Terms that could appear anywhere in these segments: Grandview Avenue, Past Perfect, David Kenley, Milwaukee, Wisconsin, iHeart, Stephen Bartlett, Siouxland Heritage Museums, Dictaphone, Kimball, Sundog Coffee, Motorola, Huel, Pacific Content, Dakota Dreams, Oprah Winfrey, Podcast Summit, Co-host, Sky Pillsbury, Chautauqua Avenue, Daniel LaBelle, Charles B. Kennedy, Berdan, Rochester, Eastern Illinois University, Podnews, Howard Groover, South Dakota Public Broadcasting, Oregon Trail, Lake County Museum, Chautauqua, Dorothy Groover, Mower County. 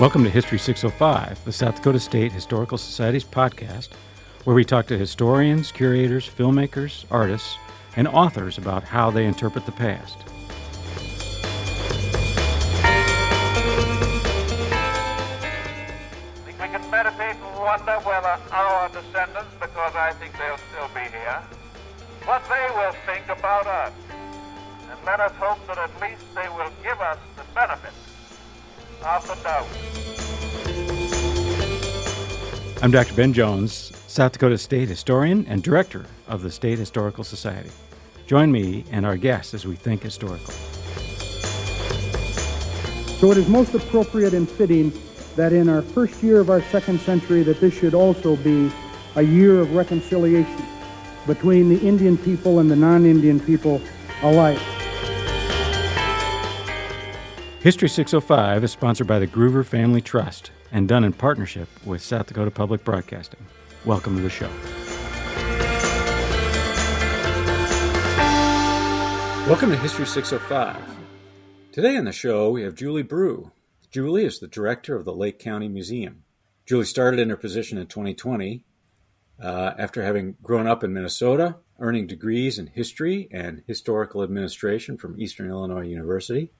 Welcome to History 605, the South Dakota State Historical Society's podcast, where we talk to historians, curators, filmmakers, artists, and authors about how they interpret the past. I think we can meditate and wonder whether our descendants, because I think they'll still be here, what they will think about us. And let us hope that at least they will give us the benefit. I'm Dr. Ben Jones, South Dakota State historian and director of the State Historical Society. Join me and our guests as we think historical. So it is most appropriate and fitting that in our first year of our second century that this should also be a year of reconciliation between the Indian people and the non-Indian people alike. History 605 is sponsored by the Groover Family Trust and done in partnership with South Dakota Public Broadcasting. Welcome to the show. Welcome to History 605. Today on the show, we have Julie Breu. Julie is the director of the Lake County Museum. Julie started in her position in 2020 after having grown up in Minnesota, earning degrees in history and historical administration from Eastern Illinois University.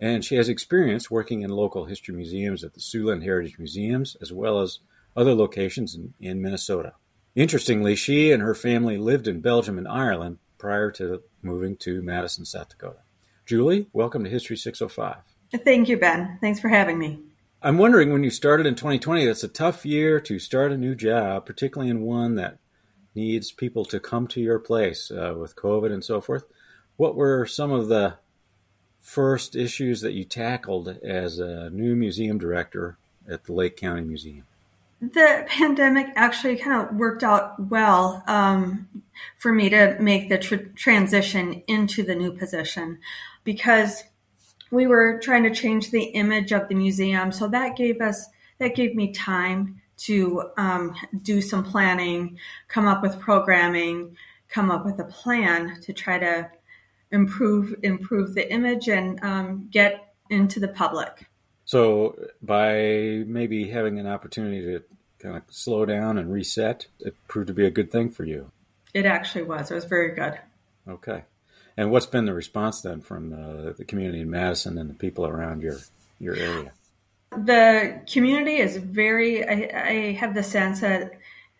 And she has experience working in local history museums at the Siouxland Heritage Museums, as well as other locations in Minnesota. Interestingly, she and her family lived in Belgium and Ireland prior to moving to Madison, South Dakota. Julie, welcome to History 605. Thank you, Ben. Thanks for having me. I'm wondering, when you started in 2020, that's a tough year to start a new job, particularly in one that needs people to come to your place with COVID and so forth. What were some of the first issues that you tackled as a new museum director at the Lake County Museum? The pandemic actually kind of worked out well for me to make the transition into the new position, because we were trying to change the image of the museum. So that gave me time to do some planning, come up with programming, come up with a plan to try to improve the image and get into the public. So by maybe having an opportunity to kind of slow down and reset, it proved to be a good thing for you. It actually was. It was very good. Okay. And what's been the response then from the community in Madison and the people around your area? The community is very, I have the sense that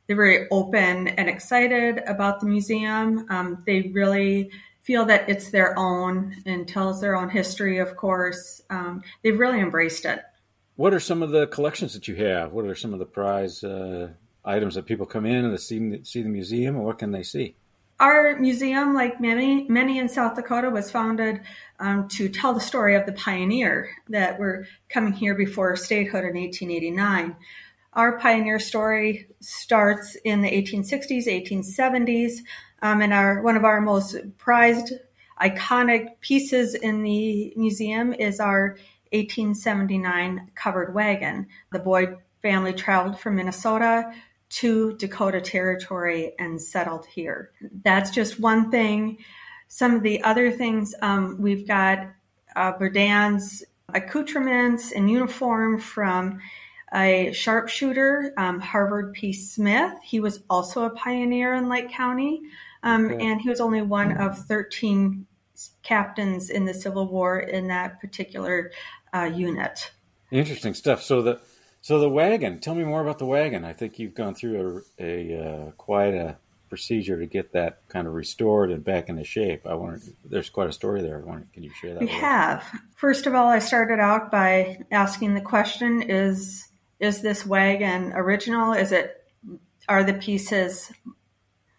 they're very open and excited about the museum. They really feel that it's their own and tells their own history, of course. They've really embraced it. What are some of the collections that you have? What are some of the prize items that people come in and see the museum, and what can they see? Our museum, like many in South Dakota, was founded to tell the story of the pioneer that were coming here before statehood in 1889. Our pioneer story starts in the 1860s, 1870s, and one of our most prized, iconic pieces in the museum is our 1879 covered wagon. The Boyd family traveled from Minnesota to Dakota Territory and settled here. That's just one thing. Some of the other things, we've got Berdan's accoutrements and uniform from a sharpshooter, Harvard P. Smith. He was also a pioneer in Lake County, and he was only one of 13 captains in the Civil War in that particular unit. Interesting stuff. So the wagon. Tell me more about the wagon. I think you've gone through quite a procedure to get that kind of restored and back into shape. There's quite a story there. Can you share that? We have. First of all, I started out by asking the question: Is this wagon original? Are the pieces,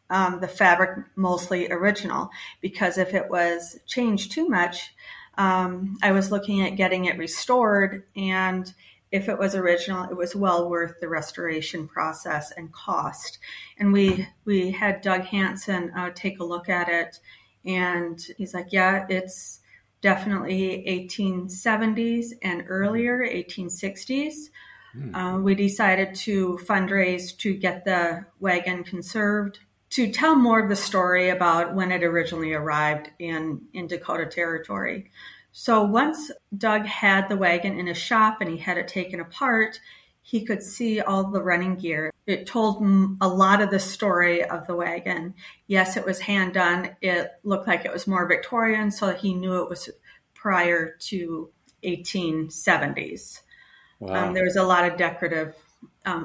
the fabric, mostly original? Because if it was changed too much, I was looking at getting it restored, and if it was original, it was well worth the restoration process and cost. And we had Doug Hansen take a look at it, and he's like, yeah, it's definitely 1870s and earlier, 1860s. We decided to fundraise to get the wagon conserved, to tell more of the story about when it originally arrived in Dakota Territory. So once Doug had the wagon in his shop and he had it taken apart, he could see all the running gear. It told a lot of the story of the wagon. Yes, it was hand done. It looked like it was more Victorian, so he knew it was prior to 1870s. Wow. There was a lot of decorative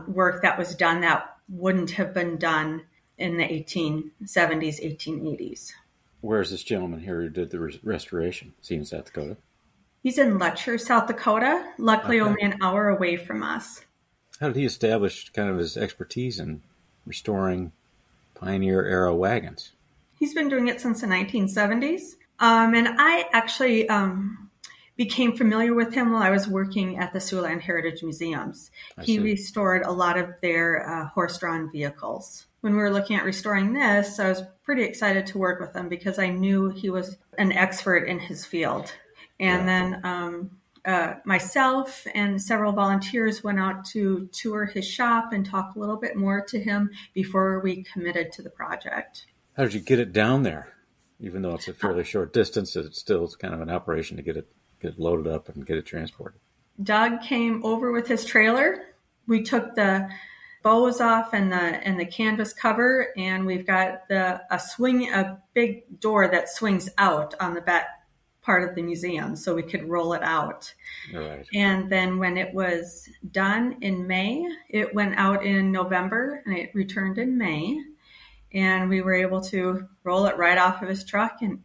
work that was done that wouldn't have been done in the 1870s, 1880s. Where's this gentleman here who did the restoration? Is he in South Dakota? He's in Lutcher, South Dakota, luckily only an hour away from us. How did he establish kind of his expertise in restoring pioneer-era wagons? He's been doing it since the 1970s. And I actually became familiar with him while I was working at the Siouxland Heritage Museums. He restored a lot of their horse-drawn vehicles. When we were looking at restoring this, I was pretty excited to work with him because I knew he was an expert in his field. And then myself and several volunteers went out to tour his shop and talk a little bit more to him before we committed to the project. How did you get it down there? Even though it's a fairly short distance, it's still kind of an operation to get it loaded up and get it transported. Doug came over with his trailer. We took the bows off and the canvas cover, and we've got a big door that swings out on the back part of the museum so we could roll it out. Right. And then when it was done in May, it went out in November and it returned in May. And we were able to roll it right off of his truck and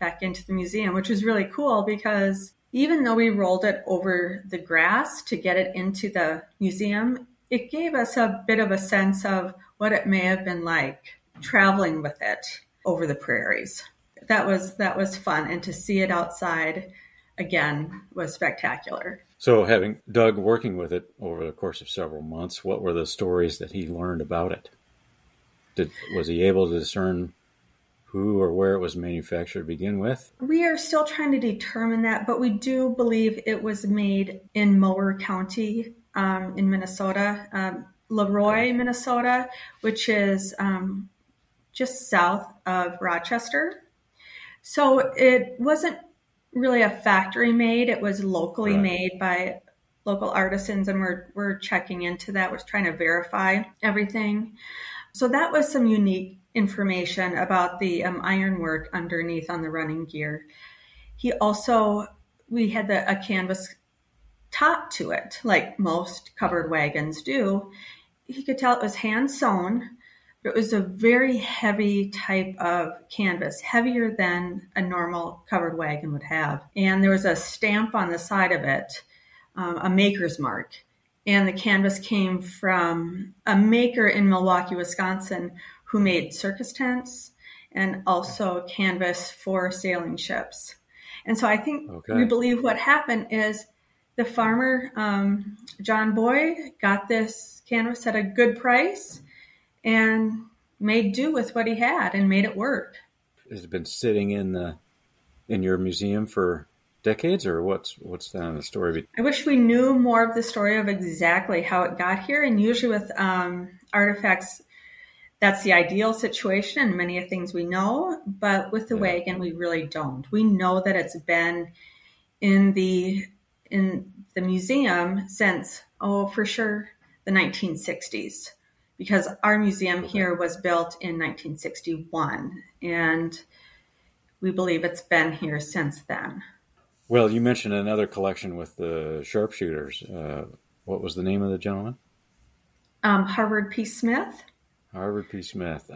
back into the museum, which was really cool because even though we rolled it over the grass to get it into the museum, it gave us a bit of a sense of what it may have been like traveling with it over the prairies. That was fun, and to see it outside again was spectacular. So having Doug working with it over the course of several months, what were the stories that he learned about it? Was he able to discern who or where it was manufactured to begin with? We are still trying to determine that, but we do believe it was made in Mower County in Minnesota, Leroy, Minnesota, which is just south of Rochester. So it wasn't really a factory made. It was locally made by local artisans, and we're checking into that. We're trying to verify everything. So that was some unique information about the ironwork underneath on the running gear. We had a canvas top to it, like most covered wagons do. He could tell it was hand sewn. It was a very heavy type of canvas, heavier than a normal covered wagon would have. And there was a stamp on the side of it, a maker's mark. And the canvas came from a maker in Milwaukee, Wisconsin, who made circus tents and also canvas for sailing ships. And so I think we believe what happened is the farmer, John Boyd, got this canvas at a good price and made do with what he had and made it work. Has it been sitting in your museum for decades, or what's the story? I wish we knew more of the story of exactly how it got here. And usually with artifacts, that's the ideal situation, and many of things we know. But with the wagon, we really don't. We know that it's been in the museum since, for sure, the 1960s. Because our museum here was built in 1961, and we believe it's been here since then. Well, you mentioned another collection with the sharpshooters. What was the name of the gentleman? Harvard P. Smith. Harvard P. Smith.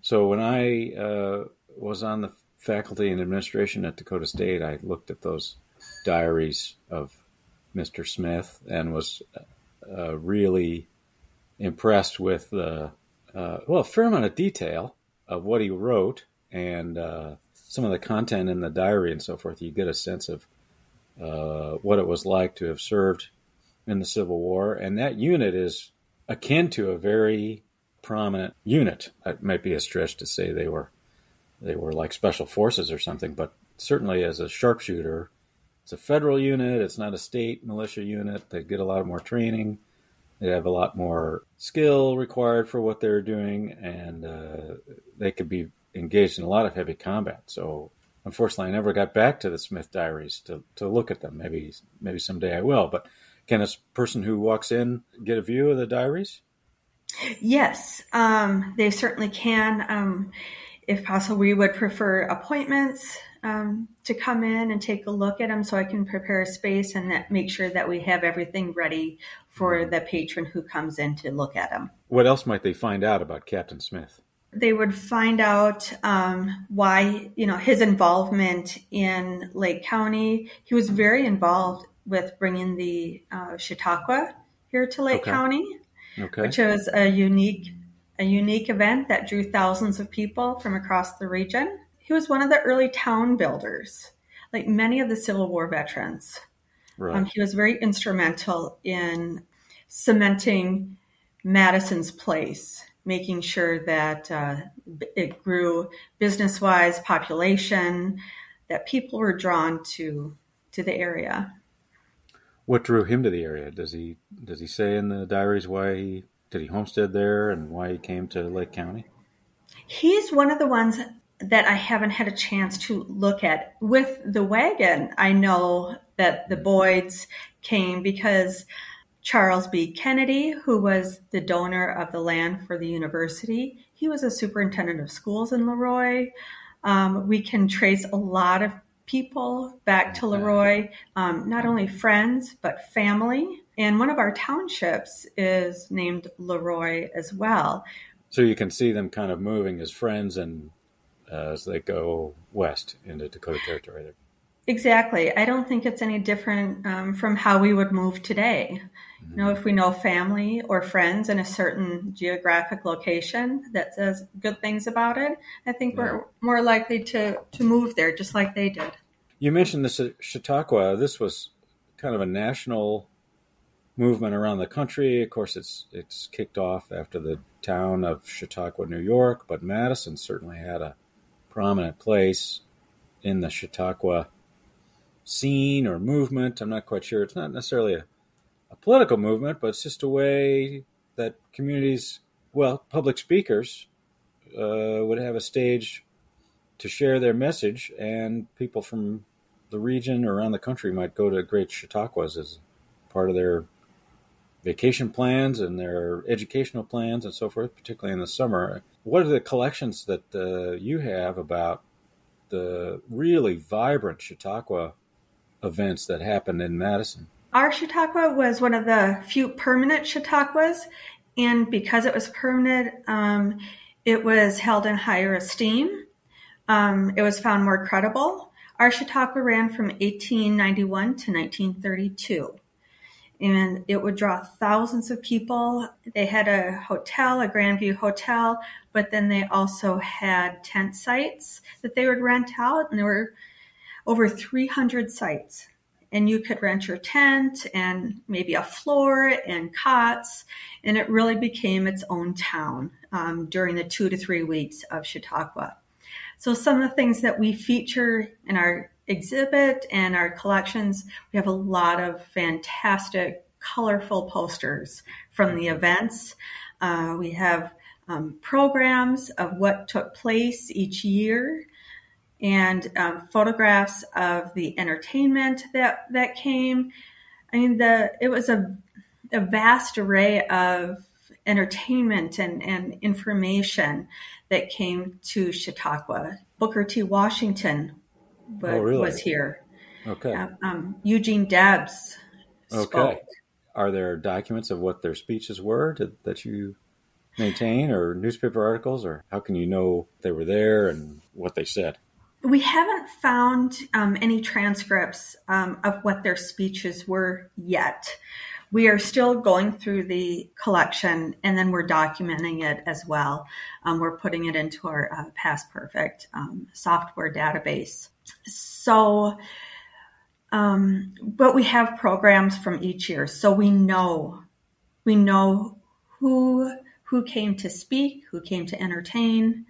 So when I was on the faculty and administration at Dakota State, I looked at those diaries of Mr. Smith and was really impressed with a fair amount of detail of what he wrote and some of the content in the diary and so forth. You get a sense of what it was like to have served in the Civil War. And that unit is akin to a very prominent unit. It might be a stretch to say they were like special forces or something, but certainly as a sharpshooter, it's a federal unit. It's not a state militia unit. They get a lot more training. They have a lot more skill required for what they're doing, and they could be engaged in a lot of heavy combat. So Unfortunately, I never got back to the Smith Diaries to look at them. Maybe someday I will. But can a person who walks in get a view of the diaries? Yes, they certainly can. If possible, we would prefer appointments to come in and take a look at them so I can prepare a space and make sure that we have everything ready for the patron who comes in to look at them. What else might they find out about Captain Smith? They would find out why, his involvement in Lake County. He was very involved with bringing the Chautauqua here to Lake County, which was a unique event that drew thousands of people from across the region. He was one of the early town builders, like many of the Civil War veterans. Right. He was very instrumental in cementing Madison's place, making sure that it grew business-wise, population, that people were drawn to the area. What drew him to the area? Does he say in the diaries why he homestead there and why he came to Lake County? He's one of the ones that I haven't had a chance to look at. With the wagon, I know that the Boyds came because Charles B. Kennedy, who was the donor of the land for the university, he was a superintendent of schools in Leroy. We can trace a lot of people back to Leroy, not only friends, but family. And one of our townships is named Leroy as well. So you can see them kind of moving as friends and as they go west into Dakota Territory. Exactly. I don't think it's any different from how we would move today. Mm-hmm. If we know family or friends in a certain geographic location that says good things about it, I think we're more likely to move there, just like they did. You mentioned this at Chautauqua. This was kind of a national movement around the country. Of course, it's kicked off after the town of Chautauqua, New York, but Madison certainly had a prominent place in the Chautauqua scene or movement. I'm not quite sure. It's not necessarily a political movement, but it's just a way that communities, public speakers would have a stage to share their message, and people from the region or around the country might go to Great Chautauquas as part of their vacation plans and their educational plans and so forth, particularly in the summer. What are the collections that you have about the really vibrant Chautauqua events that happened in Madison? Our Chautauqua was one of the few permanent Chautauquas, and because it was permanent, it was held in higher esteem. It was found more credible. Our Chautauqua ran from 1891 to 1932, and it would draw thousands of people. They had a hotel, a Grandview Hotel, but then they also had tent sites that they would rent out, and there were over 300 sites. And you could rent your tent and maybe a floor and cots, and it really became its own town during the 2 to 3 weeks of Chautauqua. So some of the things that we feature in our exhibit and our collections, we have a lot of fantastic, colorful posters from the events. We have programs of what took place each year, and photographs of the entertainment that came. I mean, it was a vast array of entertainment and information that came to Chautauqua. Booker T. Washington was here. Okay. Eugene Debs spoke. Okay. Are there documents of what their speeches were that you maintain, or newspaper articles, or how can you know they were there and what they said? We haven't found any transcripts of what their speeches were yet. We are still going through the collection, and then we're documenting it as well. We're putting it into our Past Perfect software database. So, but we have programs from each year, so we know who came to speak, who came to entertain.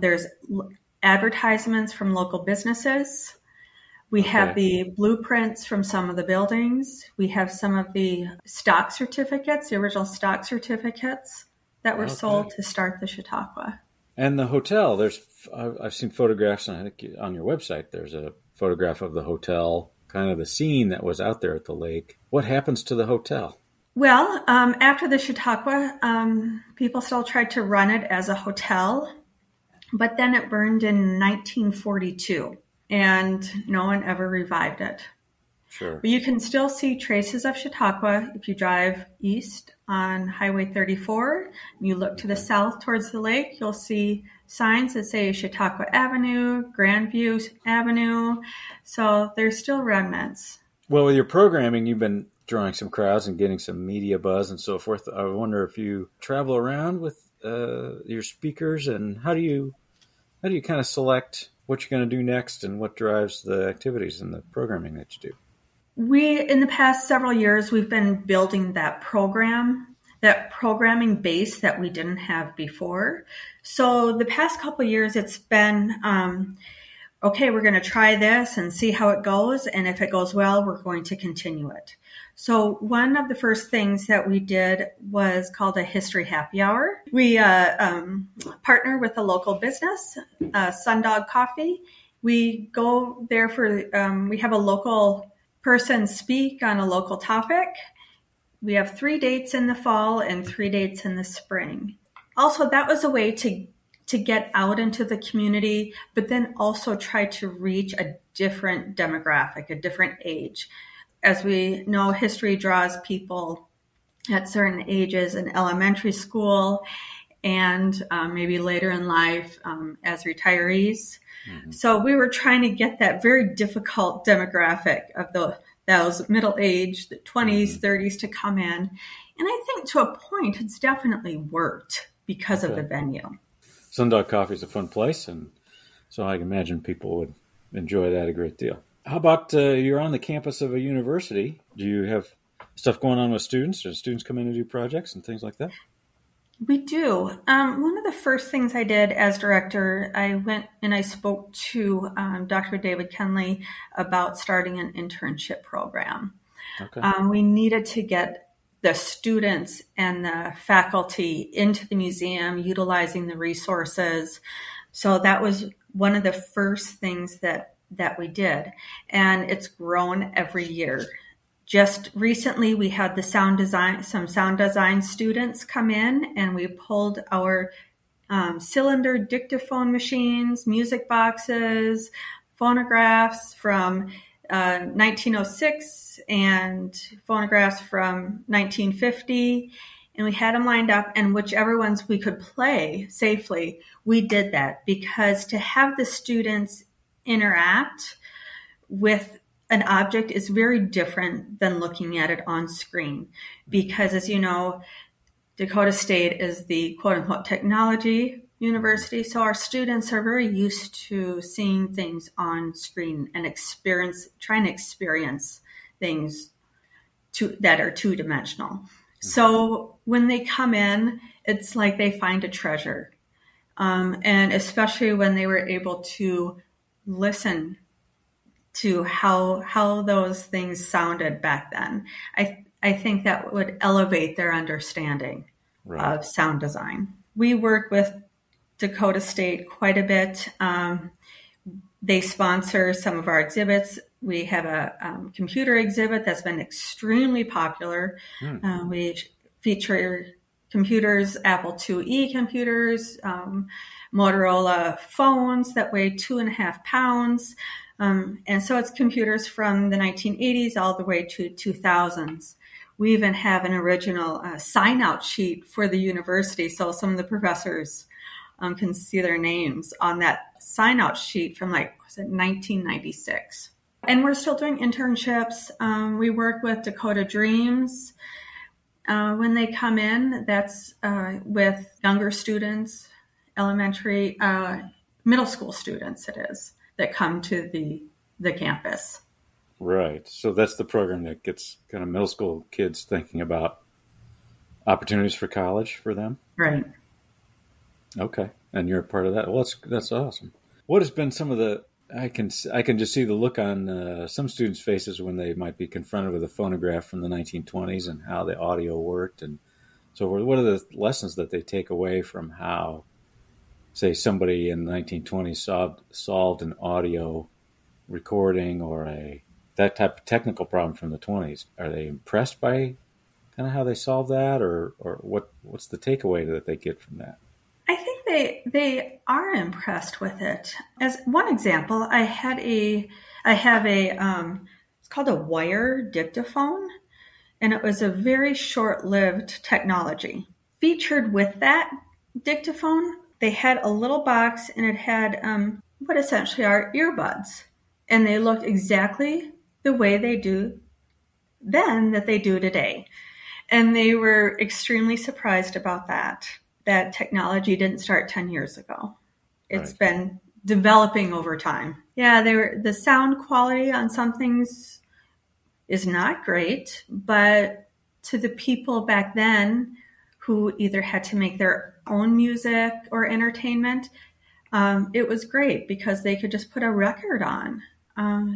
There's advertisements from local businesses. We have the blueprints from some of the buildings. We have some of the stock certificates, the original stock certificates that were sold to start the Chautauqua. And the hotel, there's, I've seen photographs, and I think on your website there's a photograph of the hotel, kind of the scene that was out there at the lake. What happens to the hotel? Well, after the Chautauqua, people still tried to run it as a hotel, but then it burned in 1942, and no one ever revived it. Sure. But you can still see traces of Chautauqua if you drive east on Highway 34 and you look to the south towards the lake. You'll see signs that say Chautauqua Avenue, Grandview Avenue. So there's still remnants. Well, with your programming, you've been drawing some crowds and getting some media buzz and so forth. I wonder if you travel around with your speakers, and how do you kind of select what you're going to do next and what drives the activities and the programming that you do? We, in the past several years, we've been building that program, that programming base that we didn't have before. So the past couple of years, it's been, okay, we're going to try this and see how it goes. And if it goes well, we're going to continue it. So one of the first things that we did was called a history happy hour. We partner with a local business, Sundog Coffee. We go there for, we have a local person speak on a local topic. We have 3 dates in the fall and 3 dates in the spring. Also, that was a way to get out into the community, but then also try to reach a different demographic, a different age. As we know, history draws people at certain ages in elementary school and maybe later in life as retirees. Mm-hmm. So we were trying to get that very difficult demographic of those middle-aged, the 20s, 30s to come in. And I think to a point, it's definitely worked because of the venue. Sundog Coffee is a fun place, and so I can imagine people would enjoy that a great deal. How about you're on the campus of a university? Do you have stuff going on with students? Do students come in and do projects and things like that? We do. One of the first things I did as director, I went and I spoke to Dr. David Kenley about starting an internship program. Okay. We needed to get the students and the faculty into the museum, utilizing the resources. So that was one of the first things that we did. And it's grown every year. Just recently, we had the sound design students come in, and we pulled our cylinder dictaphone machines, music boxes, phonographs from 1906 and phonographs from 1950. And we had them lined up, and whichever ones we could play safely, we did that, because to have the students interact with an object is very different than looking at it on screen, because, as you know, Dakota State is the quote-unquote technology university, so our students are very used to seeing things on screen and trying to experience things that are two-dimensional. Mm-hmm. So when they come in, it's like they find a treasure, and especially when they were able to listen to how those things sounded back then. I think that would elevate their understanding of sound design. We work with Dakota State quite a bit. They sponsor some of our exhibits. We have a computer exhibit that's been extremely popular. Mm. We feature computers, Apple IIe computers, Motorola phones that weigh 2.5 pounds. And so it's computers from the 1980s all the way to 2000s. We even have an original sign-out sheet for the university, so some of the professors can see their names on that sign-out sheet from 1996. And we're still doing internships. We work with Dakota Dreams. When they come in, that's with younger students, elementary, middle school students that come to the campus. Right. So that's the program that gets kind of middle school kids thinking about opportunities for college for them. Right. Okay. And you're a part of that. Well, that's awesome. What has been some of the, I can just see the look on some students' faces when they might be confronted with a phonograph from the 1920s and how the audio worked and so forth. What are the lessons that they take away from how say somebody in the 1920s solved an audio recording or that type of technical problem from the 20s. Are they impressed by kind of how they solve that, or what's the takeaway that they get from that? I think they are impressed with it. As one example, I have a it's called a wire dictaphone, and it was a very short-lived technology. Featured with that dictaphone, they had a little box, and it had what essentially are earbuds, and they looked exactly the way they do then that they do today. And they were extremely surprised about that. That technology didn't start 10 years ago. It's right. Been developing over time. Yeah, the sound quality on some things is not great, but to the people back then who either had to make their own music or entertainment, it was great because they could just put a record on.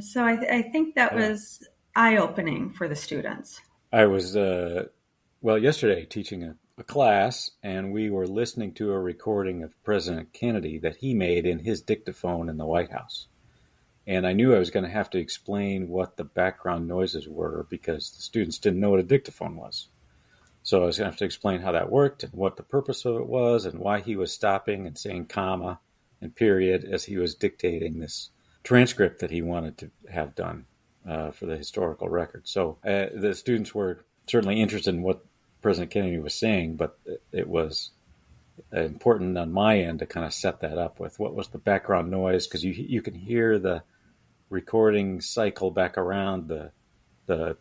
So I think that was eye-opening for the students. I was, yesterday teaching a class, and we were listening to a recording of President Kennedy that he made in his dictaphone in the White House. And I knew I was going to have to explain what the background noises were because the students didn't know what a dictaphone was. So I was going to have to explain how that worked and what the purpose of it was and why he was stopping and saying comma and period as he was dictating this transcript that he wanted to have done for the historical record. So the students were certainly interested in what President Kennedy was saying, but it was important on my end to kind of set that up with what was the background noise, because you can hear the recording cycle back around the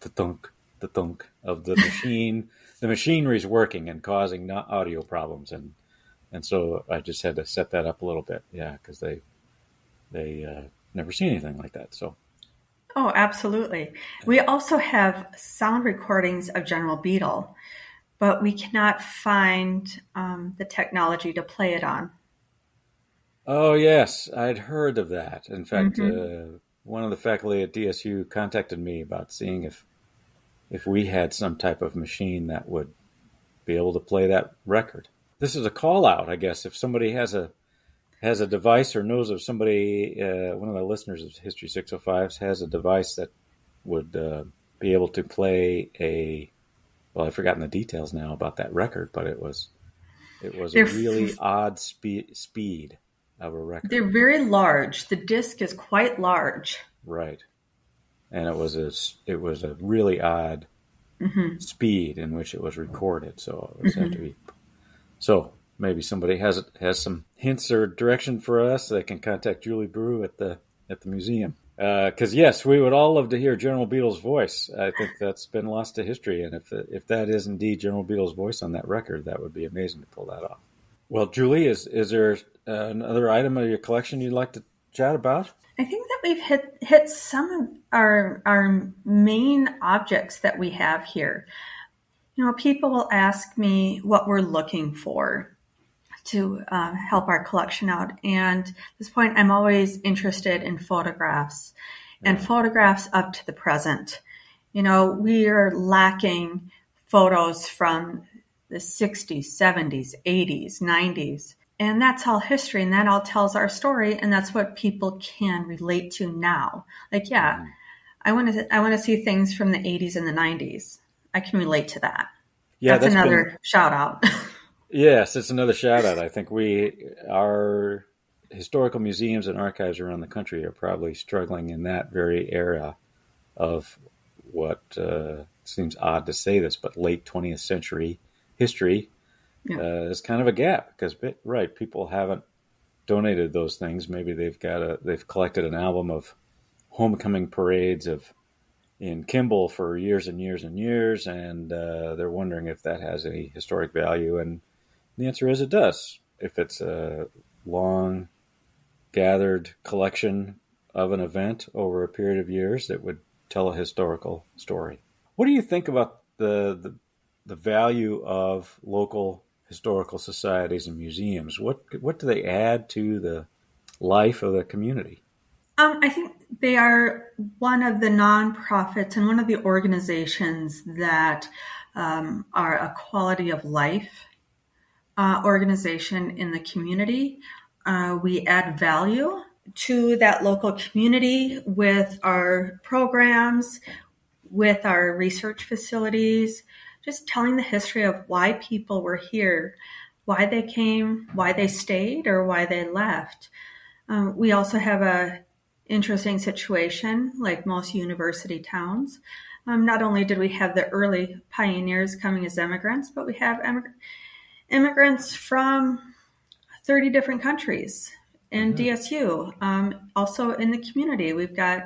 thunk of the machine. The machinery's working and causing audio problems, and so I just had to set that up a little bit, yeah, because they never seen anything like that. So. Oh, absolutely. We also have sound recordings of General Beadle, but we cannot find the technology to play it on. Oh, yes. I'd heard of that. In fact, one of the faculty at DSU contacted me about seeing if we had some type of machine that would be able to play that record. This is a call out, I guess, if somebody has a device or knows of somebody, one of the listeners of History 605s has a device that would be able to play I've forgotten the details now about that record, but it was a really odd speed of a record. They're very large. The disc is quite large. Right. And it was a really odd speed in which it was recorded. So it was had to be, so maybe somebody has some hints or direction for us. They can contact Julie Breu at the museum. Because yes, we would all love to hear General Beadle's voice. I think that's been lost to history, and if that is indeed General Beadle's voice on that record, that would be amazing to pull that off. Well, Julie, is there another item of your collection you'd like to chat about? I think that we've hit some of our main objects that we have here. You know, people will ask me what we're looking for to help our collection out. And at this point, I'm always interested in photographs and photographs up to the present. You know, we are lacking photos from the 60s, 70s, 80s, 90s. And that's all history, and that all tells our story, and that's what people can relate to now. Like, yeah, I want to see things from the 80s and the 90s. I can relate to that. Yeah, that's another shout out. Yes, it's another shout out. I think our historical museums and archives around the country are probably struggling in that very era of what seems odd to say this, but late 20th century history. Yeah. It's kind of a gap because, right, people haven't donated those things. Maybe they've collected an album of homecoming parades in Kimball for years and years and years, and they're wondering if that has any historic value, and the answer is it does. If it's a long gathered collection of an event over a period of years, it would tell a historical story. What do you think about the value of local historical societies and museums? What do they add to the life of the community? I think they are one of the nonprofits and one of the organizations that are a quality of life organization in the community. We add value to that local community with our programs, with our research facilities, just telling the history of why people were here, why they came, why they stayed, or why they left. We also have an interesting situation, like most university towns. Not only did we have the early pioneers coming as immigrants, but we have immigrants from 30 different countries in DSU. Also in the community, we've got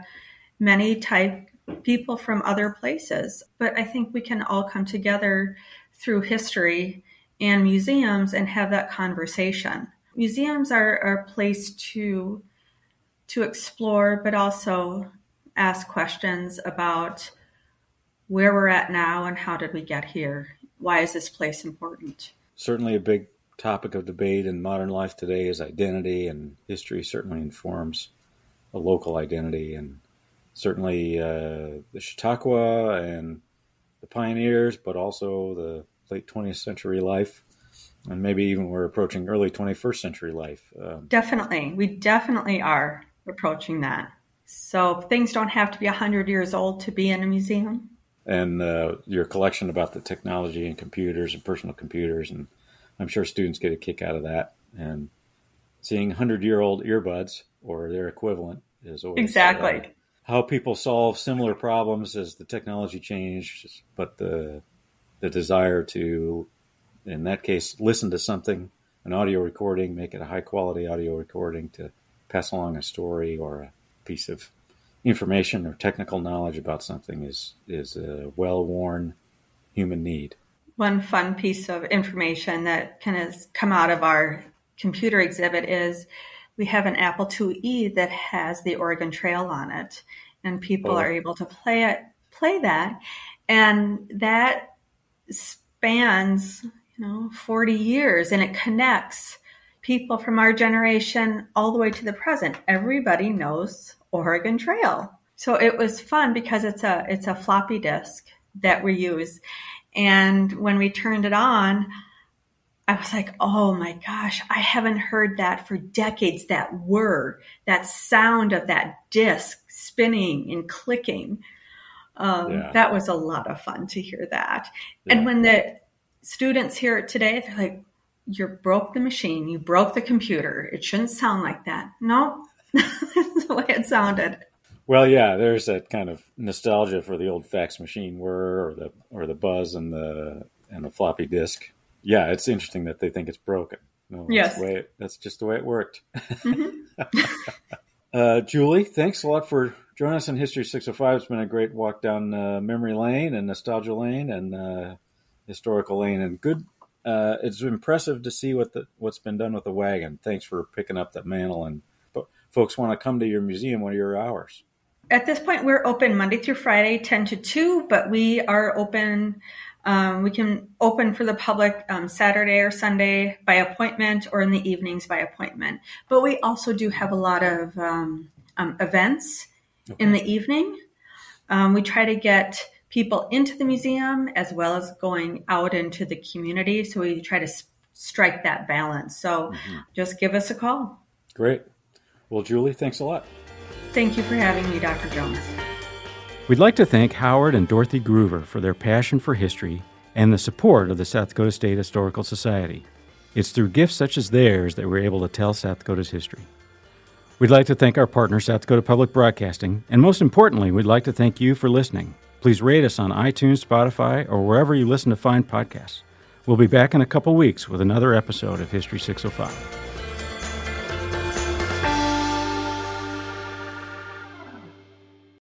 many type people from other places. But I think we can all come together through history and museums and have that conversation. Museums are a place to explore, but also ask questions about where we're at now and how did we get here? Why is this place important? Certainly a big topic of debate in modern life today is identity, and history certainly informs a local identity. And certainly the Chautauqua and the pioneers, but also the late 20th century life, and maybe even we're approaching early 21st century life. Definitely. We definitely are approaching that. So things don't have to be 100 years old to be in a museum. And your collection about the technology and computers and personal computers, and I'm sure students get a kick out of that. And seeing 100-year-old earbuds or their equivalent is always exactly how people solve similar problems as the technology changes, but the desire to, in that case, listen to something, an audio recording, make it a high-quality audio recording to pass along a story or a piece of information or technical knowledge about something is a well-worn human need. One fun piece of information that kind of has come out of our computer exhibit is we have an Apple IIe that has the Oregon Trail on it, and people are able to play that, and that spans 40 years, and it connects people from our generation all the way to the present. Everybody knows Oregon Trail, so it was fun because it's a floppy disk that we use. And when we turned it on, I was like, oh my gosh, I haven't heard that for decades, that whir, that sound of that disc spinning and clicking. That was a lot of fun to hear that. Yeah. And when the students hear it today, they're like, you broke the machine, you broke the computer. It shouldn't sound like that. No, that's the way it sounded. Well, yeah, there's that kind of nostalgia for the old fax machine whir or the buzz and the floppy disk. Yeah, it's interesting that they think it's broken. No, yes. That's just the way it worked. Mm-hmm. Julie, thanks a lot for joining us on History 605. It's been a great walk down memory lane and nostalgia lane and historical lane. And good. It's impressive to see what's been done with the wagon. Thanks for picking up that mantle and folks want to come to your museum, what are your hours? At this point, we're open Monday through Friday, 10 to 2, but we are open. We can open for the public Saturday or Sunday by appointment or in the evenings by appointment. But we also do have a lot of events in the evening. We try to get people into the museum as well as going out into the community. So we try to strike that balance. So just give us a call. Great. Well, Julie, thanks a lot. Thank you for having me, Dr. Jones. We'd like to thank Howard and Dorothy Groover for their passion for history and the support of the South Dakota State Historical Society. It's through gifts such as theirs that we're able to tell South Dakota's history. We'd like to thank our partner, South Dakota Public Broadcasting, and most importantly, we'd like to thank you for listening. Please rate us on iTunes, Spotify, or wherever you listen to fine podcasts. We'll be back in a couple weeks with another episode of History 605.